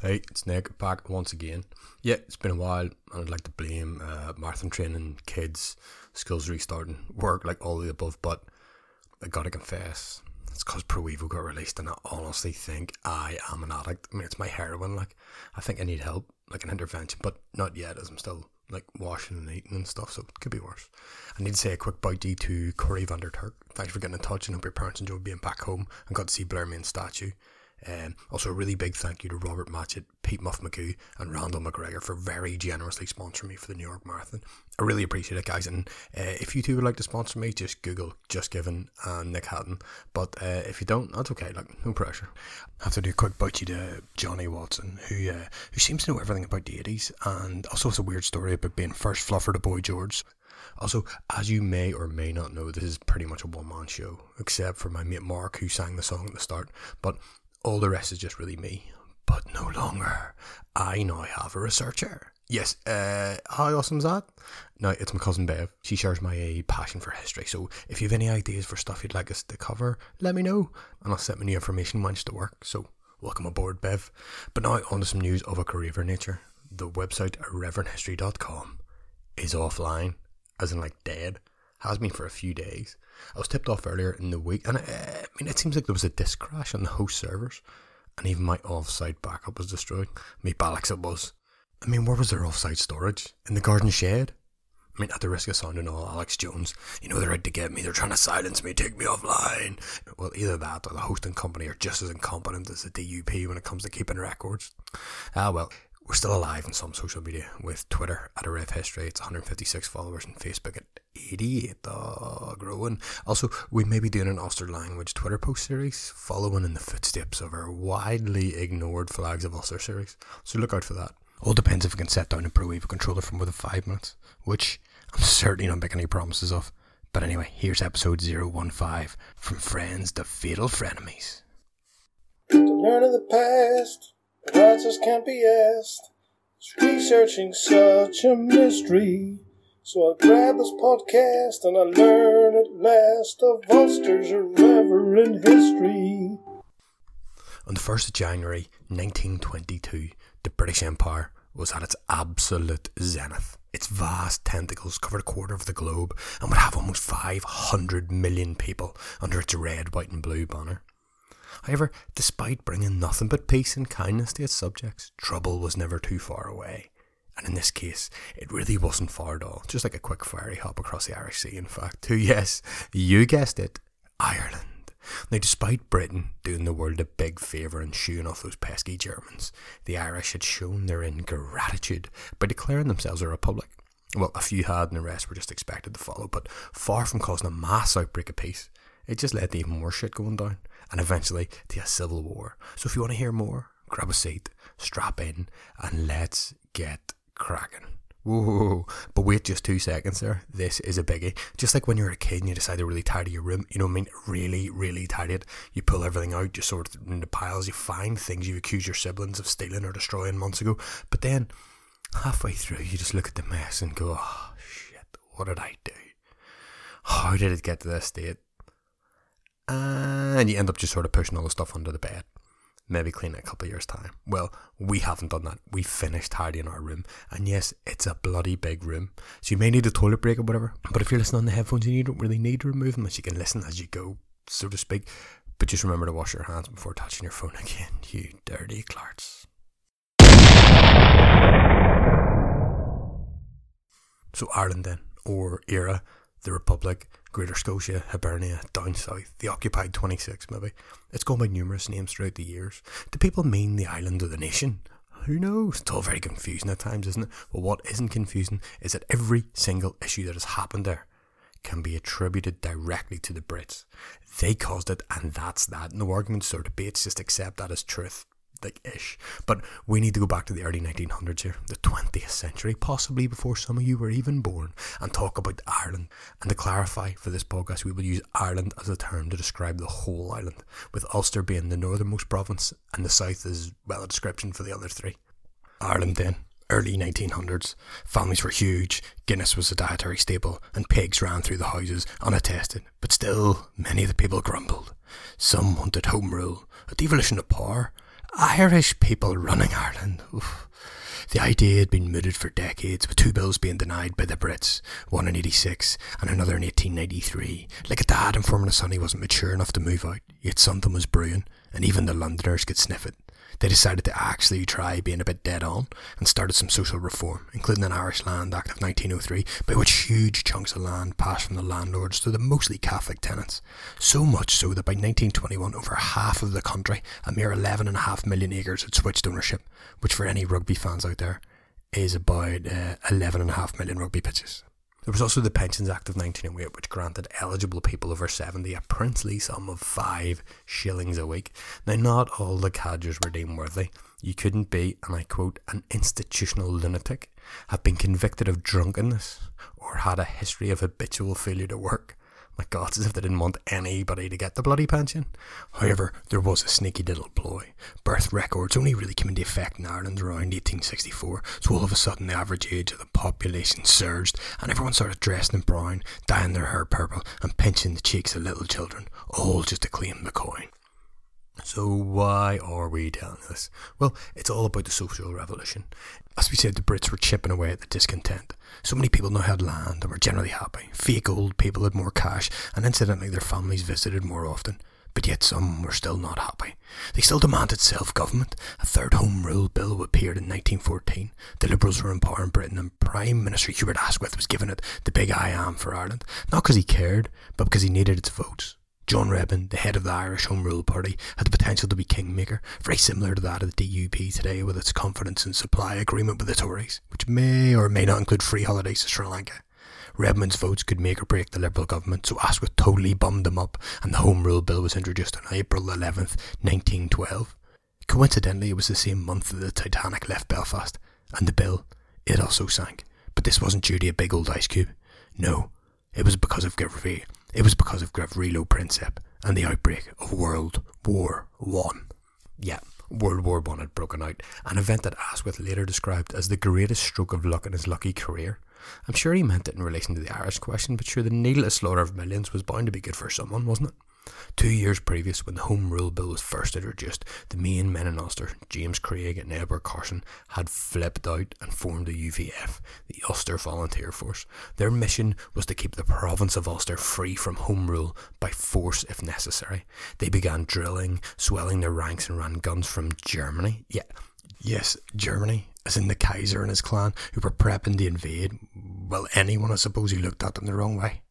Hey, it's Nick back once again. Yeah, it's been a while, and I'd like to blame marathon training, kids, schools restarting, work, like all of the above, but I gotta confess, it's because Pro Evo got released, and I honestly think I am an addict. I mean, it's my heroin, like, I think I need help, like an intervention, but not yet, as I'm still, like, washing and eating and stuff, so it could be worse. I need to say a quick bounty to Corey Vander Turk. Thanks for getting in touch, and hope your parents enjoyed being back home, and got to see Blair Mayne statue. Also a really big thank you to Robert Matchett, Pete Muff-McCoo and Randall McGregor for very generously sponsoring me for the New York Marathon. I really appreciate it, guys, and if you two would like to sponsor me, just Google Just Giving and Nick Hatton, but if you don't, that's okay, like, no pressure. I have to do a quick bout to Johnny Watson, who seems to know everything about the 80s, and also has a weird story about being first fluffer to Boy George. Also, as you may or may not know, this is pretty much a one-man show, except for my mate Mark, who sang the song at the start, but all the rest is just really me, but no longer. I now have a researcher. Yes, how awesome is that? Now, it's my cousin Bev. She shares my passion for history, so if you have any ideas for stuff you'd like us to cover, let me know, and I'll set my new information wench to work, so welcome aboard, Bev. But now, on to some news of a graver nature. The website irreverenthistory.com is offline, as in, like, dead. Has been for a few days. I was tipped off earlier in the week, and I mean, it seems like there was a disk crash on the host servers, and even my off-site backup was destroyed. Me bollocks it was. I mean, where was their off-site storage? In the garden shed? I mean, at the risk of sounding all Alex Jones, you know they're out to get me, they're trying to silence me, take me offline. Well, either that or the hosting company are just as incompetent as the DUP when it comes to keeping records. Ah, well. We're still alive on some social media, with Twitter at Irrev History, it's 156 followers, and Facebook at 88, growing. Also, we may be doing an Auster language Twitter post series, following in the footsteps of our widely ignored Flags of Auster series, so look out for that. All depends if we can set down a Pro Evo controller for more than 5 minutes, which I'm certainly not making any promises of. But anyway, here's episode 015, From Friends to Fatal Frenemies. To learn of the past. The answers can't be asked. It's researching such a mystery. So I grab this podcast and I learn at last of Ulster's irreverent history. On the 1st of January 1922, the British Empire was at its absolute zenith. Its vast tentacles covered a quarter of the globe and would have almost 500 million people under its red, white and blue banner. However, despite bringing nothing but peace and kindness to its subjects, trouble was never too far away. And in this case, it really wasn't far at all, just like a quick ferry hop across the Irish Sea, in fact, to, yes, you guessed it, Ireland. Now, despite Britain doing the world a big favour and shooing off those pesky Germans, the Irish had shown their ingratitude by declaring themselves a republic. Well, a few had and the rest were just expected to follow, but far from causing a mass outbreak of peace, it just led to even more shit going down, and eventually to a civil war. So if you want to hear more, grab a seat, strap in, and let's get cracking. Whoa, but wait just 2 seconds there, this is a biggie. Just like when you're a kid and you decide to really tidy your room, you know what I mean, really, really tidy it. You pull everything out, you sort it into piles, you find things you've accused your siblings of stealing or destroying months ago, but then, halfway through, you just look at the mess and go, oh shit, what did I do? How did it get to this state? And you end up just sort of pushing all the stuff under the bed. Maybe clean it a couple of years' time. Well, we haven't done that. We finished tidying our room. And yes, it's a bloody big room. So you may need a toilet break or whatever. But if you're listening on the headphones, you don't really need to remove them, as you can listen as you go, so to speak. But just remember to wash your hands before touching your phone again, you dirty clarts. So Ireland then, or Éire, the Republic, Greater Scotia, Hibernia, down south, the occupied 26 maybe. It's gone by numerous names throughout the years. Do people mean the island or the nation? Who knows? It's all very confusing at times, isn't it? But what isn't confusing is that every single issue that has happened there can be attributed directly to the Brits. They caused it, and that's that. No arguments or debates, just accept that as truth. Like, ish. But we need to go back to the early 1900s here, the 20th century, possibly before some of you were even born, and talk about Ireland. And to clarify, for this podcast, we will use Ireland as a term to describe the whole island, with Ulster being the northernmost province, and the south is, well, a description for the other three. Ireland then, early 1900s. Families were huge, Guinness was a dietary staple, and pigs ran through the houses, unattested. But still, many of the people grumbled. Some wanted home rule, a devolution of power, Irish people running Ireland. Oof. The idea had been mooted for decades, with two bills being denied by the Brits, one in 86 and another in 1893. Like a dad informing his son he wasn't mature enough to move out, yet something was brewing, and even the Londoners could sniff it. They decided to actually try being a bit dead on and started some social reform, including an Irish Land Act of 1903, by which huge chunks of land passed from the landlords to the mostly Catholic tenants. So much so that by 1921 over half of the country, a mere 11.5 million acres had switched ownership, which for any rugby fans out there is about 11.5 million rugby pitches. There was also the Pensions Act of 1908, which granted eligible people over 70 a princely sum of 5 shillings a week. Now, not all the cadgers were deemed worthy. You couldn't be, and I quote, an institutional lunatic, have been convicted of drunkenness, or had a history of habitual failure to work. My God, as if they didn't want anybody to get the bloody pension. However, there was a sneaky little ploy. Birth records only really came into effect in Ireland around 1864, so all of a sudden the average age of the population surged, and everyone started dressing in brown, dyeing their hair purple, and pinching the cheeks of little children, all just to claim the coin. So why are we telling this? Well, it's all about the social revolution. As we said, the Brits were chipping away at the discontent. So many people now had land and were generally happy. Fake old people had more cash, and incidentally their families visited more often. But yet some were still not happy. They still demanded self-government. A third Home Rule bill appeared in 1914. The Liberals were in power in Britain, and Prime Minister Herbert Asquith was giving it the big I am for Ireland. Not because he cared, but because he needed its votes. John Redmond, the head of the Irish Home Rule Party, had the potential to be kingmaker, very similar to that of the DUP today with its confidence and supply agreement with the Tories, which may or may not include free holidays to Sri Lanka. Redmond's votes could make or break the Liberal government, so Asquith totally bummed them up, and the Home Rule Bill was introduced on April 11th, 1912. Coincidentally, it was the same month that the Titanic left Belfast, and the bill, it also sank. But this wasn't due to a big old ice cube. No, it was because of Gravity. It was because of Gavrilo Princip and the outbreak of World War I. Yeah, World War I had broken out, an event that Asquith later described as the greatest stroke of luck in his lucky career. I'm sure he meant it in relation to the Irish question, but sure, the needless slaughter of millions was bound to be good for someone, wasn't it? 2 years previous, when the Home Rule Bill was first introduced, the main men in Auster, James Craig and Edward Carson, had flipped out and formed the UVF, the Auster Volunteer Force. Their mission was to keep the province of Auster free from Home Rule by force if necessary. They began drilling, swelling their ranks, and ran guns from Germany. Yeah. Yes, Germany, as in the Kaiser and his clan, who were prepping to invade, well, anyone I suppose who looked at them the wrong way.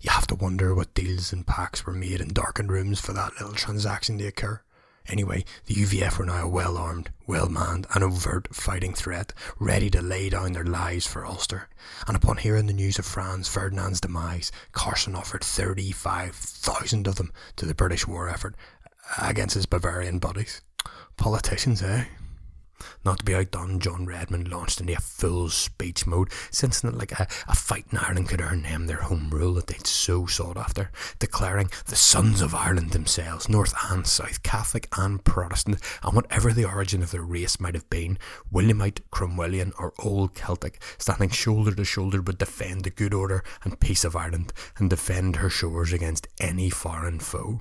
You have to wonder what deals and pacts were made in darkened rooms for that little transaction to occur. Anyway, the UVF were now a well-armed, well-manned and overt fighting threat, ready to lay down their lives for Ulster. And upon hearing the news of Franz Ferdinand's demise, Carson offered 35,000 of them to the British war effort against his Bavarian buddies. Politicians, eh? Not to be outdone, John Redmond launched into a full speech mode, sensing that like a fight in Ireland could earn them their home rule that they'd so sought after, declaring the sons of Ireland themselves, North and South, Catholic and Protestant, and whatever the origin of their race might have been, Williamite, Cromwellian or Old Celtic, standing shoulder to shoulder would defend the good order and peace of Ireland, and defend her shores against any foreign foe.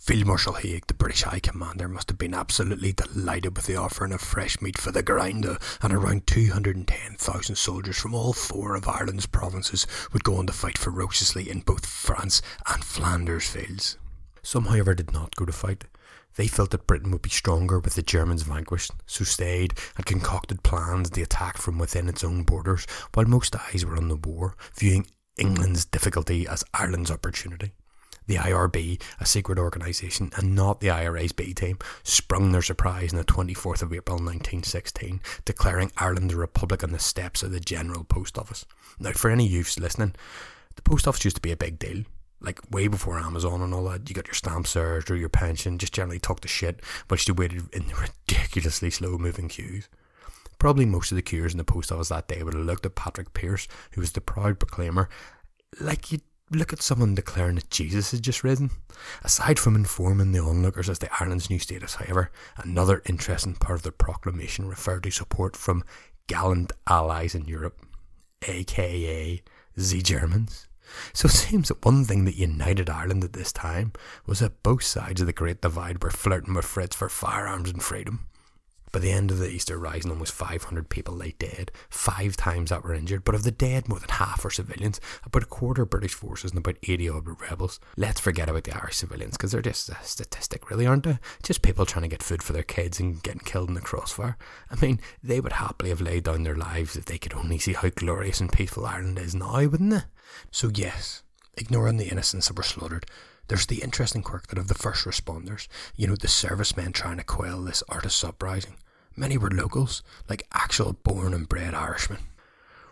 Field Marshal Haig, the British High Commander, must have been absolutely delighted with the offering of fresh meat for the grind, and around 210,000 soldiers from all four of Ireland's provinces would go on to fight ferociously in both France and Flanders fields. Some, however, did not go to fight. They felt that Britain would be stronger with the Germans vanquished, so stayed and concocted plans to attack from within its own borders, while most eyes were on the war, viewing England's difficulty as Ireland's opportunity. The IRB, a secret organisation, and not the IRA's B team, sprung their surprise on the 24th of April 1916, declaring Ireland a republic on the steps of the General Post Office. Now, for any youths listening, the Post Office used to be a big deal. Like, way before Amazon and all that, you got your stamp served or your pension, just generally talked to shit, whilst you waited in ridiculously slow-moving queues. Probably most of the queuers in the Post Office that day would have looked at Patrick Pearse, who was the proud proclaimer, like you'd look at someone declaring that Jesus had just risen. Aside from informing the onlookers as to Ireland's new status, however, another interesting part of the proclamation referred to support from gallant allies in Europe, aka the Germans. So it seems that one thing that united Ireland at this time was that both sides of the Great Divide were flirting with threats for firearms and freedom. By the end of the Easter Rising, almost 500 people lay dead, 5 times that were injured, but of the dead, more than half were civilians, about a quarter British forces and about 80 odd were rebels. Let's forget about the Irish civilians, because they're just a statistic really, aren't they? Just people trying to get food for their kids and getting killed in the crossfire. I mean, they would happily have laid down their lives if they could only see how glorious and peaceful Ireland is now, wouldn't they? So yes, ignoring the innocents that were slaughtered, there's the interesting quirk that of the first responders, you know, the servicemen trying to quell this artist's uprising, many were locals, like actual born and bred Irishmen.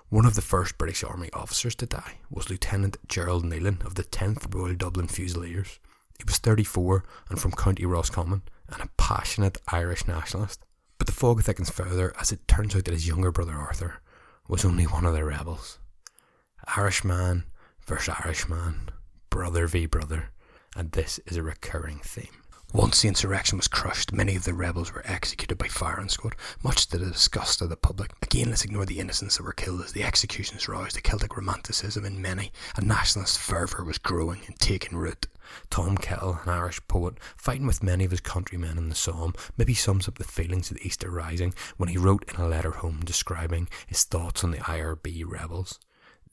One of the first British Army officers to die was Lieutenant Gerald Neilan of the 10th Royal Dublin Fusiliers. He was 34 and from County Roscommon and a passionate Irish nationalist. But the fog thickens further as it turns out that his younger brother Arthur was only one of the rebels. Irishman versus Irishman, brother v brother. And this is a recurring theme. Once the insurrection was crushed, many of the rebels were executed by firing squad, much to the disgust of the public. Again, let's ignore the innocents that were killed as the executions roused a Celtic romanticism in many, and nationalist fervour was growing and taking root. Tom Kettle, an Irish poet, fighting with many of his countrymen in the Somme, maybe sums up the feelings of the Easter Rising when he wrote in a letter home describing his thoughts on the IRB rebels.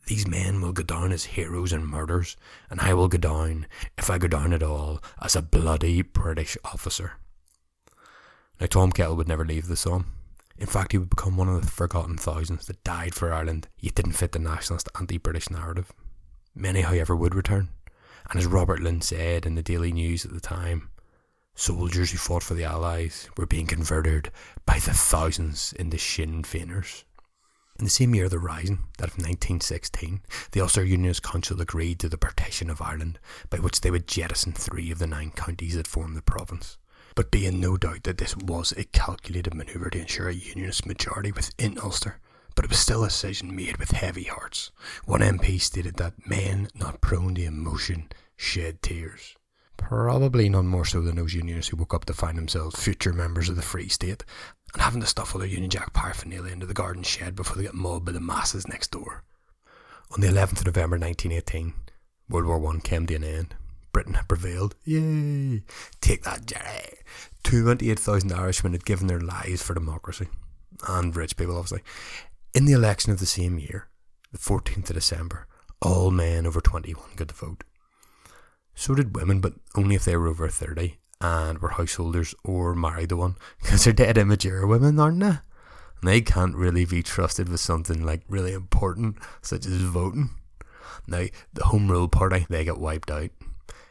These men will go down as heroes and murderers, and I will go down, if I go down at all, as a bloody British officer. Now, Tom Kettle would never leave the Somme. In fact, he would become one of the forgotten thousands that died for Ireland, yet didn't fit the nationalist anti-British narrative. Many, however, would return, and as Robert Lynn said in the Daily News at the time, soldiers who fought for the Allies were being converted by the thousands into Sinn Féiners. In the same year of the Rising, that of 1916, the Ulster Unionist Council agreed to the partition of Ireland, by which they would jettison 3 of the 9 counties that formed the province. But be in no doubt that this was a calculated manoeuvre to ensure a Unionist majority within Ulster, but it was still a decision made with heavy hearts. One MP stated that men not prone to emotion shed tears. Probably none more so than those unionists who woke up to find themselves future members of the Free State and having to stuff all their Union Jack paraphernalia into the garden shed before they get mobbed by the masses next door. On the 11th of November 1918, World War One came to an end. Britain had prevailed. Yay! Take that, Jerry! 28,000 Irishmen had given their lives for democracy. And rich people, obviously. In the election of the same year, the 14th of December, all men over 21 got to vote. So did women, but only if they were over 30 and were householders or married to one, because they're dead immature women, aren't they? And they can't really be trusted with something like really important, such as voting. Now, the Home Rule Party, they got wiped out,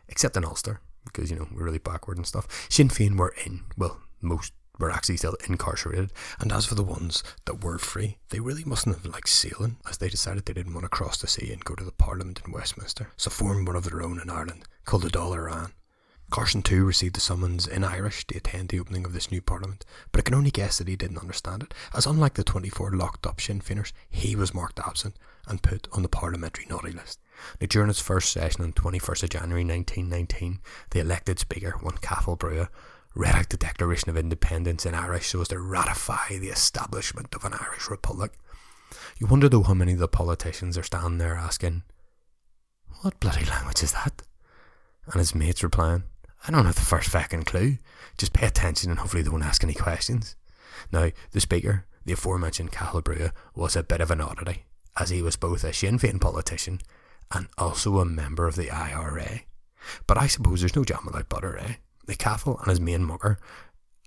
except in Ulster, because, you know, we're really backward and stuff. Sinn Féin were in, well, most were actually still incarcerated, and as for the ones that were free, they really mustn't have liked sailing, as they decided they didn't want to cross the sea and go to the Parliament in Westminster, so formed one of their own in Ireland, called the Dáil Éireann. Carson too received the summons in Irish to attend the opening of this new Parliament, but I can only guess that he didn't understand it, as unlike the 24 locked up Sinn Féiners, he was marked absent and put on the parliamentary naughty list. Now, during its first session on 21st of January 1919, the elected speaker, one Cathal Brua, read out the Declaration of Independence in Irish so as to ratify the establishment of an Irish Republic. You wonder though how many of the politicians are standing there asking, what bloody language is that? And his mates replying, I don't have the first feckin' clue, just pay attention and hopefully they won't ask any questions. Now, the speaker, the aforementioned Cathal Brua, was a bit of an oddity, as he was both a Sinn Féin politician and also a member of the IRA. But I suppose there's no jam without butter, eh? The Cathal and his main mucker,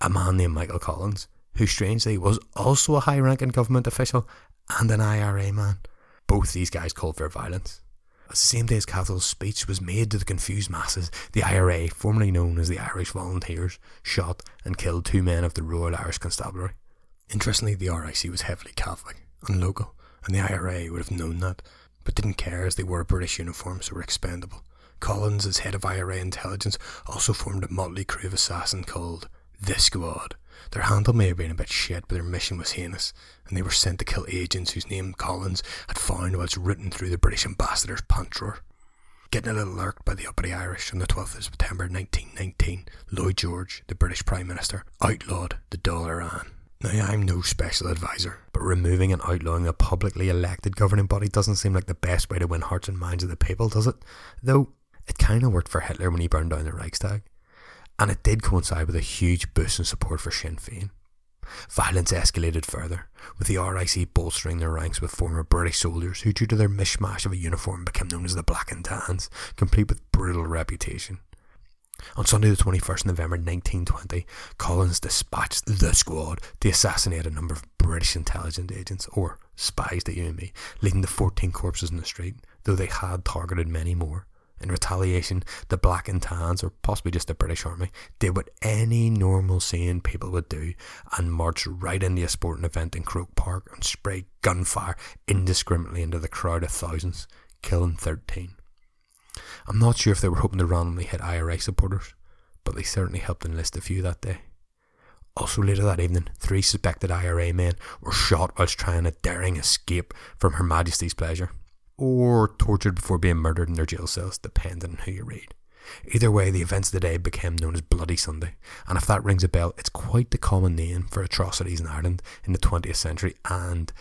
a man named Michael Collins, who strangely was also a high-ranking government official and an IRA man. Both these guys called for violence. As the same day as Cathal's speech was made to the confused masses, the IRA, formerly known as the Irish Volunteers, shot and killed 2 men of the Royal Irish Constabulary. Interestingly, the RIC was heavily Catholic and local, and the IRA would have known that, but didn't care as they wore British uniforms that were expendable. Collins, as head of IRA intelligence, also formed a motley crew of assassins called The Squad. Their handle may have been a bit shit, but their mission was heinous, and they were sent to kill agents whose name Collins had found whilst rooting through the British ambassador's pant drawer. Getting a little irked by the uppity Irish, on the 12th of September 1919, Lloyd George, the British Prime Minister, outlawed the Dáil Éireann. Now, I'm no special advisor, but removing and outlawing a publicly elected governing body doesn't seem like the best way to win hearts and minds of the people, does it? Though, it kind of worked for Hitler when he burned down the Reichstag. And it did coincide with a huge boost in support for Sinn Féin. Violence escalated further, with the RIC bolstering their ranks with former British soldiers who, due to their mishmash of a uniform, became known as the Black and Tans, complete with brutal reputation. On Sunday the 21st November 1920, Collins dispatched the squad to assassinate a number of British intelligence agents, or spies that you and me, leaving the 14 corpses in the street, though they had targeted many more. In retaliation, the Black and Tans, or possibly just the British Army, did what any normal sane people would do and marched right into a sporting event in Croke Park and sprayed gunfire indiscriminately into the crowd of thousands, killing 13. I'm not sure if they were hoping to randomly hit IRA supporters, but they certainly helped enlist a few that day. Also later that evening, 3 suspected IRA men were shot whilst trying a daring escape from Her Majesty's pleasure, or tortured before being murdered in their jail cells, depending on who you read. Either way, the events of the day became known as Bloody Sunday, and if that rings a bell, it's quite the common name for atrocities in Ireland in the 20th century, and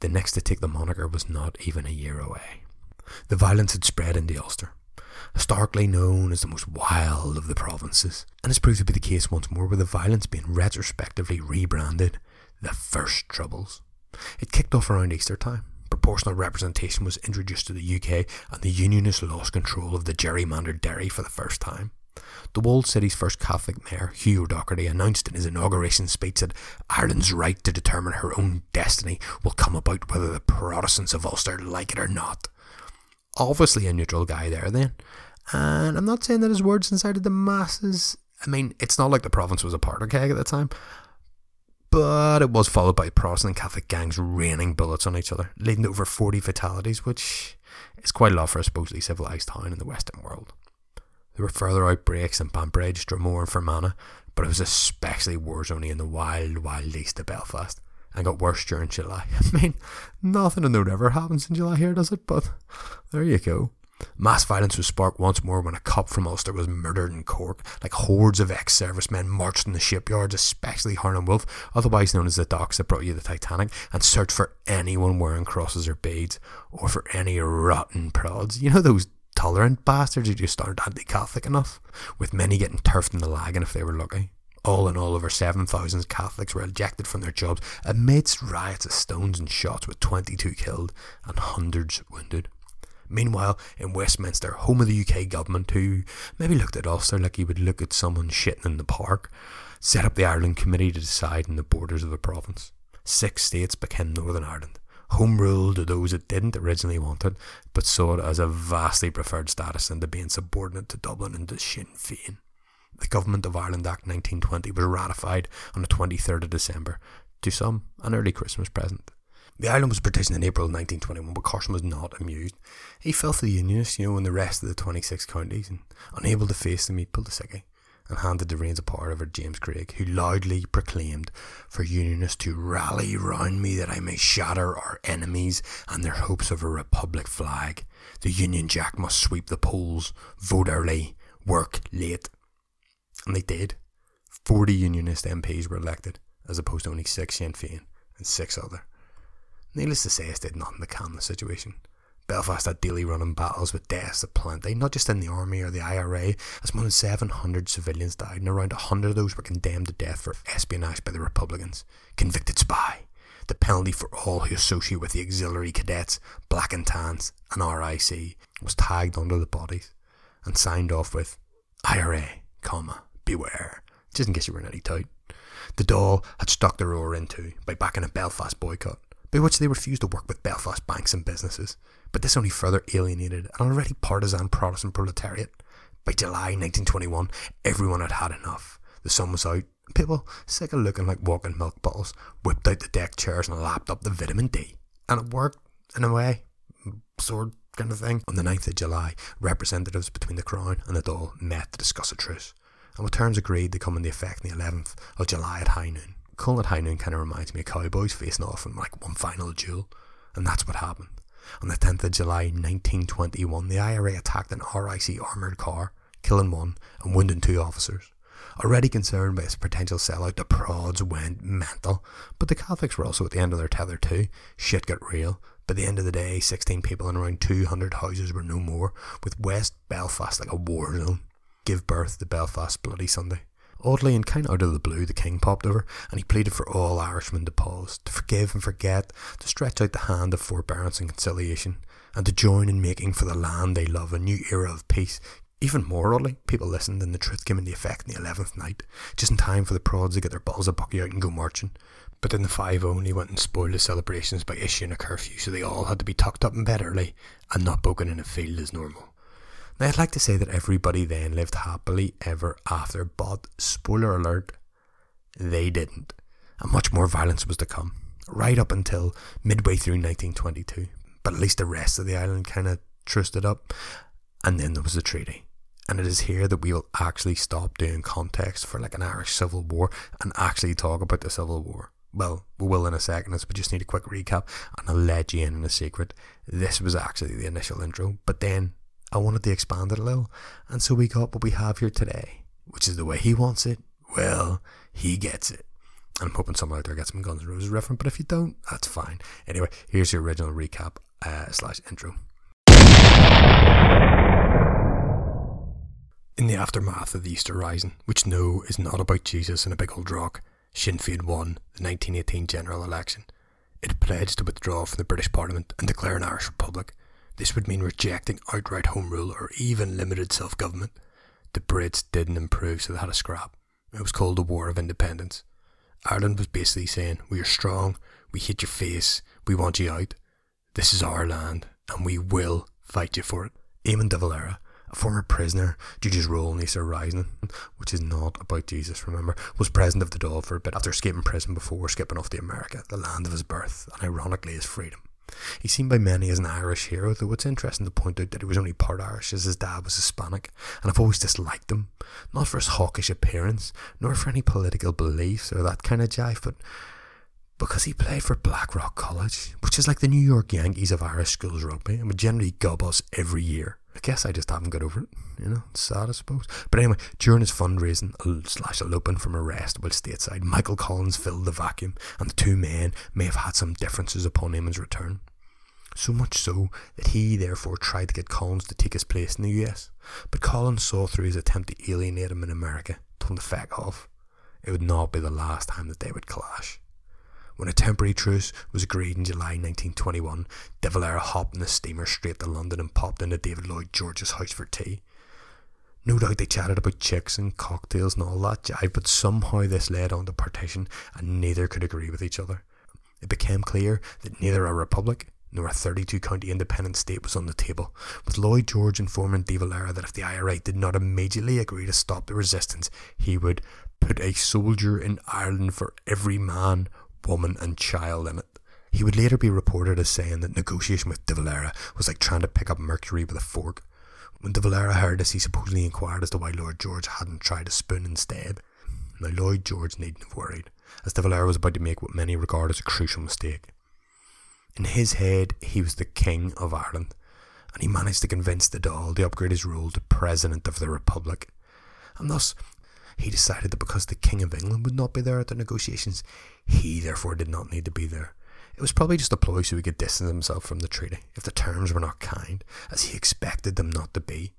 the next to take the moniker was not even a year away. The violence had spread into Ulster, starkly known as the most wild of the provinces, and it's proved to be the case once more, with the violence being retrospectively rebranded the First Troubles. It kicked off around Easter time. Proportional representation was introduced to the UK and the Unionists lost control of the gerrymandered Derry for the first time. The walled city's first Catholic mayor, Hugh O'Doherty, announced in his inauguration speech that Ireland's right to determine her own destiny will come about whether the Protestants of Ulster like it or not. Obviously a neutral guy there then, and I'm not saying that his words incited the masses. I mean, it's not like the province was a powder keg at the time. But it was followed by Protestant and Catholic gangs raining bullets on each other, leading to over 40 fatalities, which is quite a lot for a supposedly civilised town in the Western world. There were further outbreaks in Banbridge, Dromore and Fermanagh, but it was especially war-zoney in the wild, wild east of Belfast, and got worse during July. I mean, nothing of note ever happens in July here, does it? But there you go. Mass violence was sparked once more when a cop from Ulster was murdered in Cork, like hordes of ex-servicemen marched in the shipyards, especially Harnan Wolf, otherwise known as the docks that brought you the Titanic, and searched for anyone wearing crosses or beads, or for any rotten prods. You know those tolerant bastards who just aren't anti-Catholic enough, with many getting turfed in the lagan if they were lucky. All in all, over 7,000 Catholics were ejected from their jobs amidst riots of stones and shots, with 22 killed and hundreds wounded. Meanwhile, in Westminster, home of the UK government, who maybe looked at Ulster like he would look at someone shitting in the park, set up the Ireland Committee to decide on the borders of the province. 6 states became Northern Ireland, home rule to those it didn't originally want it, but saw it as a vastly preferred status than to being subordinate to Dublin and to Sinn Féin. The Government of Ireland Act 1920 was ratified on the 23rd of December, to some an early Christmas present. The island was partitioned in April 1921, but Carson was not amused. He fell for the Unionists, and the rest of the 26 counties, and unable to face them, he pulled a sickie and handed the reins of power over to James Craig, who loudly proclaimed, "For Unionists to rally round me that I may shatter our enemies and their hopes of a republic flag. The Union Jack must sweep the polls, vote early, work late." And they did. 40 Unionist MPs were elected, as opposed to only 6 Sinn Féin and 6 other. Needless to say, it did nothing to calm the situation. Belfast had daily running battles with deaths aplenty, not just in the army or the IRA, as more than 700 civilians died, and around 100 of those were condemned to death for espionage by the Republicans. Convicted spy, the penalty for all who associate with the auxiliary cadets, Black and Tans, and RIC, was tagged under the bodies and signed off with IRA, beware, just in case you weren't any tight. The Dáil had stuck the roar into by backing a Belfast boycott, by which they refused to work with Belfast banks and businesses, but this only further alienated an already partisan Protestant proletariat. By July 1921, everyone had had enough. The sun was out, and people, sick of looking like walking milk bottles, whipped out the deck chairs and lapped up the vitamin D. And it worked, in a way, sort kind of thing. On the 9th of July, representatives between the Crown and the Dáil met to discuss a truce, and with terms agreed to come into effect on the 11th of July at high noon. Calling it high noon kind of reminds me of cowboys facing off in like one final duel, and that's what happened. On the 10th of July 1921, the IRA attacked an RIC armoured car, killing 1 and wounding 2 officers. Already concerned by his potential sellout, the prods went mental. But the Catholics were also at the end of their tether too. Shit got real. By the end of the day, 16 people in around 200 houses were no more, with West Belfast like a war zone. Give birth to Belfast Bloody Sunday. Oddly and kind of out of the blue, the king popped over, and he pleaded for all Irishmen to pause, to forgive and forget, to stretch out the hand of forbearance and conciliation, and to join in making for the land they love a new era of peace. Even more oddly, people listened, and the truth came into effect on the 11th night, just in time for the prods to get their balls of bucky out and go marching. But then the five only went and spoiled the celebrations by issuing a curfew, so they all had to be tucked up in bed early and not broken in a field as normal. Now, I'd like to say that everybody then lived happily ever after, but, spoiler alert, they didn't. And much more violence was to come, right up until midway through 1922. But at least the rest of the island kind of trusted up. And then there was the treaty. And it is here that we will actually stop doing context for like an Irish Civil War and actually talk about the Civil War. Well, we will in a second, we just need a quick recap, and I'll let you in a secret. This was actually the initial intro, but then I wanted to expand it a little, and so we got what we have here today, which is the way he wants it, well, he gets it. And I'm hoping someone out there gets some Guns N' Roses reference, but if you don't, that's fine. Anyway, here's your original recap slash intro. In the aftermath of the Easter Rising, which no, is not about Jesus and a big old rock, Sinn Féin won the 1918 general election. It pledged to withdraw from the British Parliament and declare an Irish Republic. This would mean rejecting outright home rule or even limited self-government. The Brits didn't improve, so they had a scrap. It was called the War of Independence. Ireland was basically saying, we are strong, we hate your face, we want you out. This is our land, and we will fight you for it. Eamon de Valera, a former prisoner due to his role in Easter Rising, which is not about Jesus, remember, was president of the Dáil for a bit after escaping prison before skipping off to America, the land of his birth, and ironically his freedom. He's seen by many as an Irish hero, though it's interesting to point out that he was only part Irish as his dad was Hispanic, and I've always disliked him, not for his hawkish appearance, nor for any political beliefs or that kind of jive, but because he played for Blackrock College, which is like the New York Yankees of Irish schools rugby, and would generally gob us every year. I guess I just haven't got over it, you know, it's sad I suppose. But anyway, during his fundraising slash eloping from arrest while stateside, Michael Collins filled the vacuum, and the two men may have had some differences upon Eamon's return. So much so that he therefore tried to get Collins to take his place in the US, but Collins saw through his attempt to alienate him in America, told him to feck off. It would not be the last time that they would clash. When a temporary truce was agreed in July 1921, de Valera hopped in a steamer straight to London and popped into David Lloyd George's house for tea. No doubt they chatted about chicks and cocktails and all that jive, but somehow this led on to partition and neither could agree with each other. It became clear that neither a republic nor a 32-county independent state was on the table, with Lloyd George informing de Valera that if the IRA did not immediately agree to stop the resistance, he would put a soldier in Ireland for every man, woman and child in it. He would later be reported as saying that negotiation with de Valera was like trying to pick up mercury with a fork. When de Valera heard this, he supposedly inquired as to why Lloyd George hadn't tried a spoon instead. Now Lloyd George needn't have worried, as de Valera was about to make what many regard as a crucial mistake. In his head, he was the King of Ireland, and he managed to convince the Dáil to upgrade his role to President of the Republic. And thus, he decided that because the King of England would not be there at the negotiations, he therefore did not need to be there. It was probably just a ploy so he could distance himself from the treaty, if the terms were not kind, as he expected them not to be.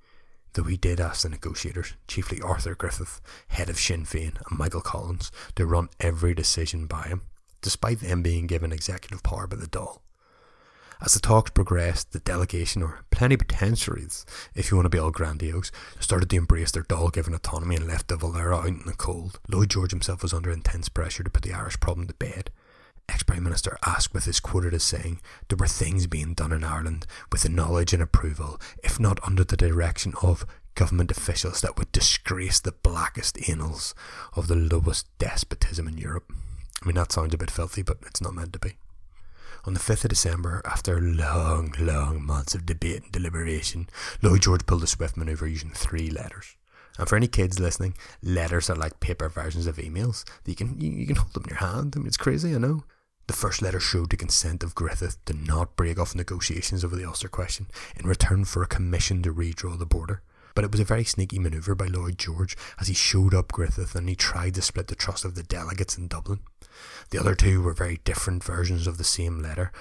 Though he did ask the negotiators, chiefly Arthur Griffith, head of Sinn Féin, and Michael Collins, to run every decision by him, despite them being given executive power by the Dáil. As the talks progressed, the delegation, or plenipotentiaries, if you want to be all grandiose, started to embrace their Dáil-given autonomy and left de Valera out in the cold. Lloyd George himself was under intense pressure to put the Irish problem to bed. Ex-Prime Minister Asquith is quoted as saying, there were things being done in Ireland with the knowledge and approval, if not under the direction of government officials, that would disgrace the blackest annals of the lowest despotism in Europe. I mean, that sounds a bit filthy, but it's not meant to be. On the 5th of December, after long months of debate and deliberation, Lloyd George pulled a swift manoeuvre using three letters. And for any kids listening, letters are like paper versions of emails. You can hold them in your hand. I mean, it's crazy, I know. The first letter showed the consent of Griffith to not break off negotiations over the Ulster question in return for a commission to redraw the border. but it was a very sneaky manoeuvre by Lloyd George as he showed up Griffith and he tried to split the trust of the delegates in Dublin. The other two were very different versions of the same letter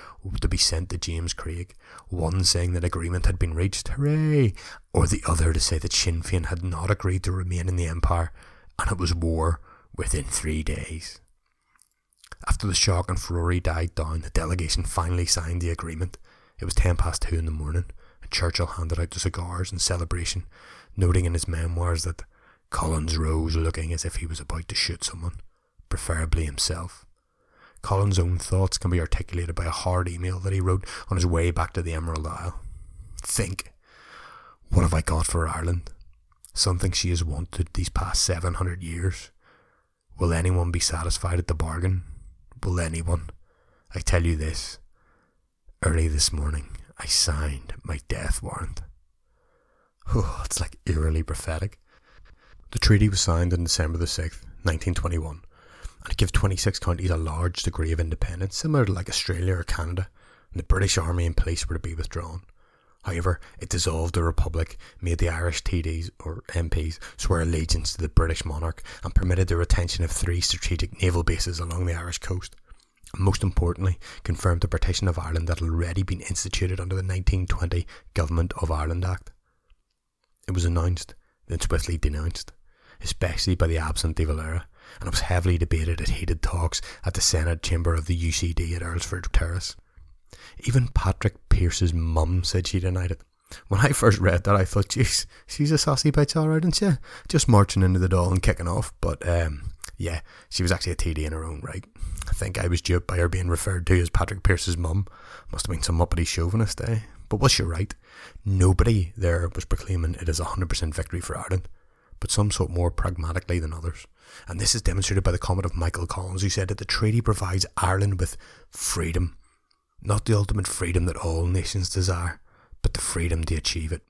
to be sent to James Craig, one saying that agreement had been reached, hooray, or the other to say that Sinn Féin had not agreed to remain in the empire, and it was war within 3 days. After the shock and furore died down, the delegation finally signed the agreement. It was 2:10 in the morning, and Churchill handed out the cigars in celebration, noting in his memoirs that Collins rose looking as if he was about to shoot someone, preferably himself. Collins' own thoughts can be articulated by a hard email that he wrote on his way back to the Emerald Isle. Think, what have I got for Ireland? Something she has wanted these past 700 years. Will anyone be satisfied at the bargain? Will anyone? I tell you this, early this morning, I signed my death warrant. Oh, it's like eerily prophetic. The treaty was signed on December the 6th, 1921, and it gave 26 counties a large degree of independence, similar to like Australia or Canada, and the British Army and police were to be withdrawn. However, it dissolved the Republic, made the Irish TDs, or MPs, swear allegiance to the British monarch, and permitted the retention of 3 strategic naval bases along the Irish coast. And most importantly, confirmed the partition of Ireland that had already been instituted under the 1920 Government of Ireland Act. It was announced, then swiftly denounced, especially by the absent de Valera, and it was heavily debated at heated talks at the Senate chamber of the UCD at Earlsford Terrace. Even Patrick Pearse's mum said she denied it. When I first read that, I thought, jeez, she's a sassy bitch alright, isn't she? Just marching into the doll and kicking off. But, yeah, she was actually a TD in her own right. I think I was duped by her being referred to as Patrick Pearse's mum. Must have been some uppity chauvinist, eh? But was she right? Nobody there was proclaiming it as 100% victory for Ireland, but some sort more pragmatically than others. And this is demonstrated by the comment of Michael Collins, who said that the treaty provides Ireland with freedom. Not the ultimate freedom that all nations desire, but the freedom to achieve it.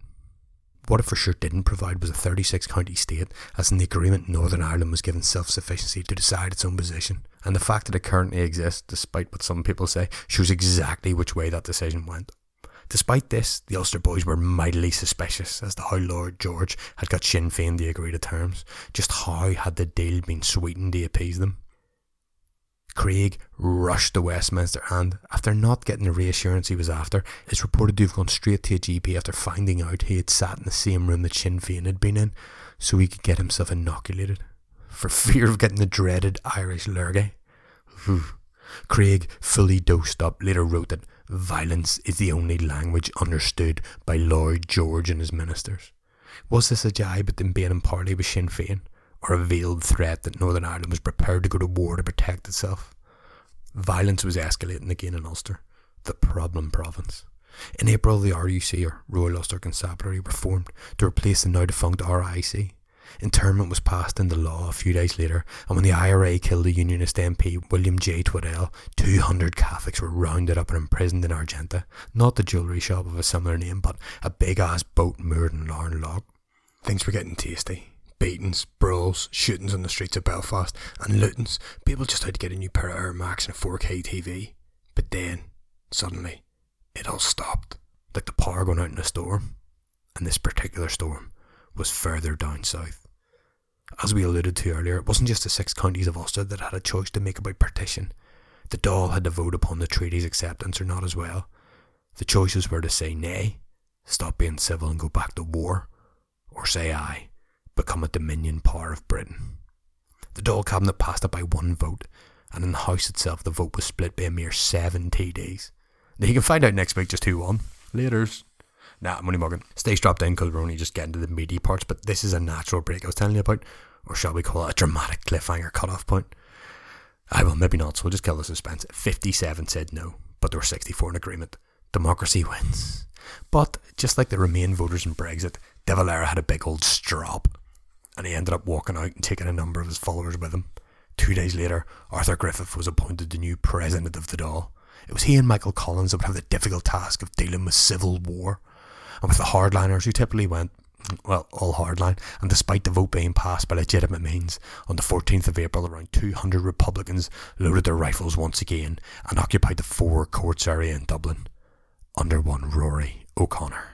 What it for sure didn't provide was a 36-county state, as in the agreement Northern Ireland was given self-sufficiency to decide its own position, and the fact that it currently exists, despite what some people say, shows exactly which way that decision went. Despite this, the Ulster boys were mightily suspicious as to how Lord George had got Sinn Féin to agree to terms, just how had the deal been sweetened to appease them. Craig rushed to Westminster and, after not getting the reassurance he was after, is reported to have gone straight to a GP after finding out he had sat in the same room that Sinn Féin had been in, so he could get himself inoculated, for fear of getting the dreaded Irish lurgy. Craig, fully dosed up, later wrote that violence is the only language understood by Lloyd George and his ministers. Was this a jibe at them being in party with Sinn Féin, or a veiled threat that Northern Ireland was prepared to go to war to protect itself? Violence was escalating again in Ulster, the problem province. In April, the RUC, or Royal Ulster Constabulary, were formed to replace the now-defunct RIC. Internment was passed into law a few days later, and when the IRA killed the Unionist MP William J. Twiddell, 200 Catholics were rounded up and imprisoned in Argenta, not the jewellery shop of a similar name, but a big-ass boat moored in Larne Lock. Things were getting tasty. Beatings, brawls, shootings on the streets of Belfast, and lootings. People just had to get a new pair of Air Max and a 4K TV. But then, suddenly, it all stopped. Like the power going out in a storm. And this particular storm was further down south. As we alluded to earlier, it wasn't just the 6 counties of Ulster that had a choice to make about partition. The Dáil had to vote upon the treaty's acceptance or not as well. The choices were to say nay, stop being civil and go back to war, or say aye, become a dominion power of Britain. The Dáil cabinet passed it by 1 vote, and in the House itself the vote was split by a mere 7 TDs. Now you can find out next week just who won. Laters. Nah, I'm only mugging. Stay strapped in because we're only just getting to the meaty parts, but this is a natural break I was telling you about, or shall we call it a dramatic cliffhanger cutoff point? Ah, well, maybe not, so we'll just kill the suspense. 57 said no, but there were 64 in agreement. Democracy wins. But, just like the Remain voters in Brexit, de Valera had a big old strop, and he ended up walking out and taking a number of his followers with him. 2 days later, Arthur Griffith was appointed the new president of the Dáil. It was he and Michael Collins that would have the difficult task of dealing with civil war, and with the hardliners who typically went, well, all hardline, and despite the vote being passed by legitimate means, on the 14th of April, around 200 Republicans loaded their rifles once again and occupied the 4 Courts area in Dublin, under one Rory O'Connor.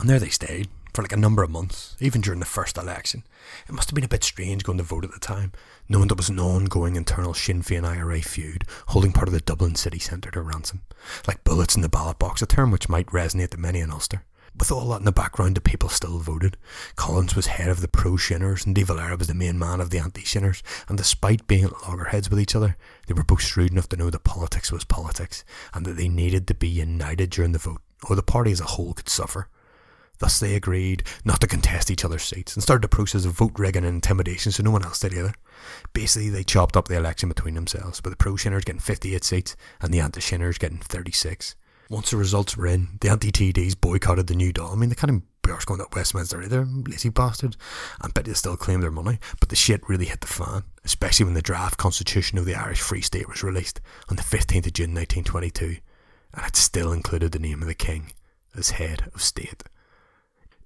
And there they stayed for like a number of months, even during the first election. It must have been a bit strange going to vote at the time, knowing there was an ongoing internal Sinn Féin IRA feud holding part of the Dublin city centre to ransom. Like bullets in the ballot box, a term which might resonate to many in Ulster. With all that in the background, the people still voted. Collins was head of the pro-Shinners and de Valera was the main man of the anti-Shinners, and despite being at loggerheads with each other, they were both shrewd enough to know that politics was politics and that they needed to be united during the vote, or the party as a whole could suffer. Thus they agreed not to contest each other's seats and started a process of vote rigging and intimidation so no one else did either. Basically, they chopped up the election between themselves, with the pro-Shinners getting 58 seats and the anti-Shinners getting 36. Once the results were in, the anti-TDs boycotted the new Dáil. I mean, they can't even be arsed going to Westminster either, lazy bastards. I bet they still claim their money, but the shit really hit the fan, especially when the draft constitution of the Irish Free State was released on the 15th of June 1922, and it still included the name of the King as head of state.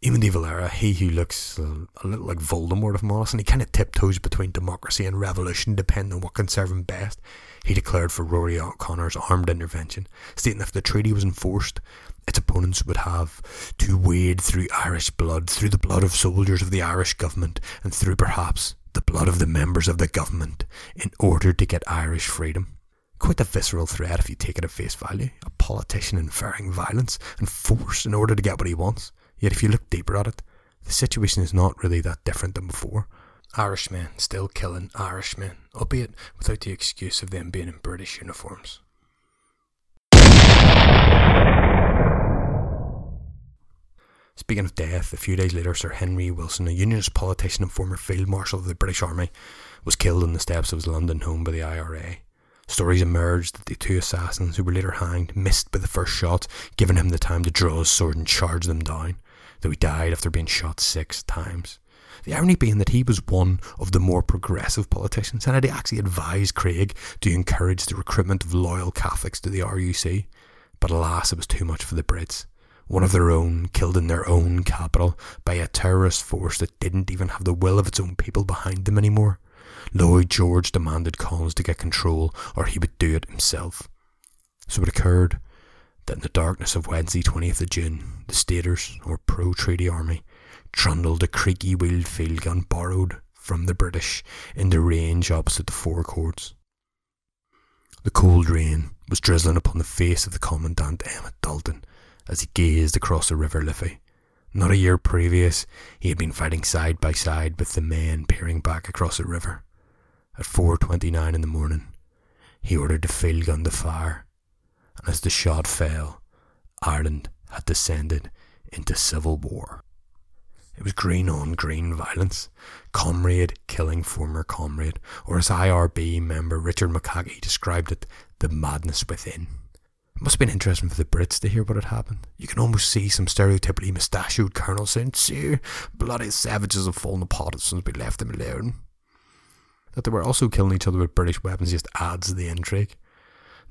Even de Valera, he who looks a little like Voldemort, if I'm honest, and he kind of tiptoes between democracy and revolution depending on what can serve him best, he declared for Rory O'Connor's armed intervention, stating if the treaty was enforced, its opponents would have to wade through Irish blood, through the blood of soldiers of the Irish government, and through perhaps the blood of the members of the government, in order to get Irish freedom. Quite a visceral threat if you take it at face value, a politician inferring violence and force in order to get what he wants. Yet if you look deeper at it, the situation is not really that different than before. Irishmen still killing Irishmen, albeit without the excuse of them being in British uniforms. Speaking of death, a few days later Sir Henry Wilson, a unionist politician and former Field Marshal of the British Army, was killed on the steps of his London home by the IRA. Stories emerged that the two assassins, who were later hanged, missed by the first shot, giving him the time to draw his sword and charge them down, though he died after being shot 6 times. The irony being that he was one of the more progressive politicians and had actually advised Craig to encourage the recruitment of loyal Catholics to the RUC, but alas, it was too much for the Brits. One of their own, killed in their own capital by a terrorist force that didn't even have the will of its own people behind them anymore. Lloyd George demanded Collins to get control or he would do it himself. So it occurred that in the darkness of Wednesday 20th of June, the Staters, or pro-treaty army, trundled a creaky wheeled field gun borrowed from the British in the range opposite the Four Courts. The cold rain was drizzling upon the face of the Commandant Emmet Dalton as he gazed across the River Liffey. Not a year previous, he had been fighting side by side with the men peering back across the river. At 4:29 in the morning, he ordered the field gun to fire, and as the shot fell, Ireland had descended into civil war. It was green-on-green violence, comrade killing former comrade, or as IRB member Richard McCaughey described it, the madness within. It must have been interesting for the Brits to hear what had happened. You can almost see some stereotypically moustachioed colonel saying, "See, bloody savages have fallen apart as soon as we left them alone." That they were also killing each other with British weapons just adds to the intrigue.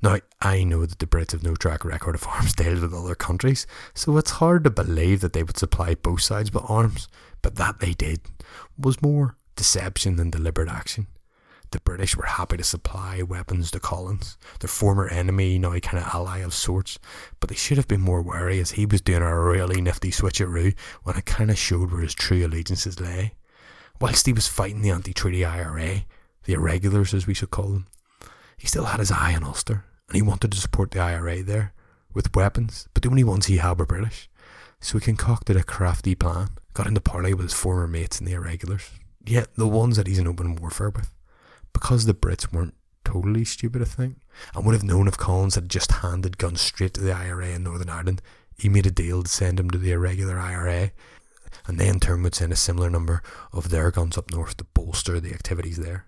Now, I know that the Brits have no track record of arms deals with other countries, so it's hard to believe that they would supply both sides with arms, but that they did was more deception than deliberate action. The British were happy to supply weapons to Collins, their former enemy, now kind of ally of sorts, but they should have been more wary as he was doing a really nifty switcheroo when it kind of showed where his true allegiances lay. Whilst he was fighting the anti-treaty IRA, the irregulars as we should call them, he still had his eye on Ulster, and he wanted to support the IRA there with weapons, but the only ones he had were British. So he concocted a crafty plan, got into parley with his former mates and the irregulars, yet the ones that he's in open warfare with. Because the Brits weren't totally stupid, I think, and would have known if Collins had just handed guns straight to the IRA in Northern Ireland, he made a deal to send them to the irregular IRA, and they in turn would send a similar number of their guns up north to bolster the activities there.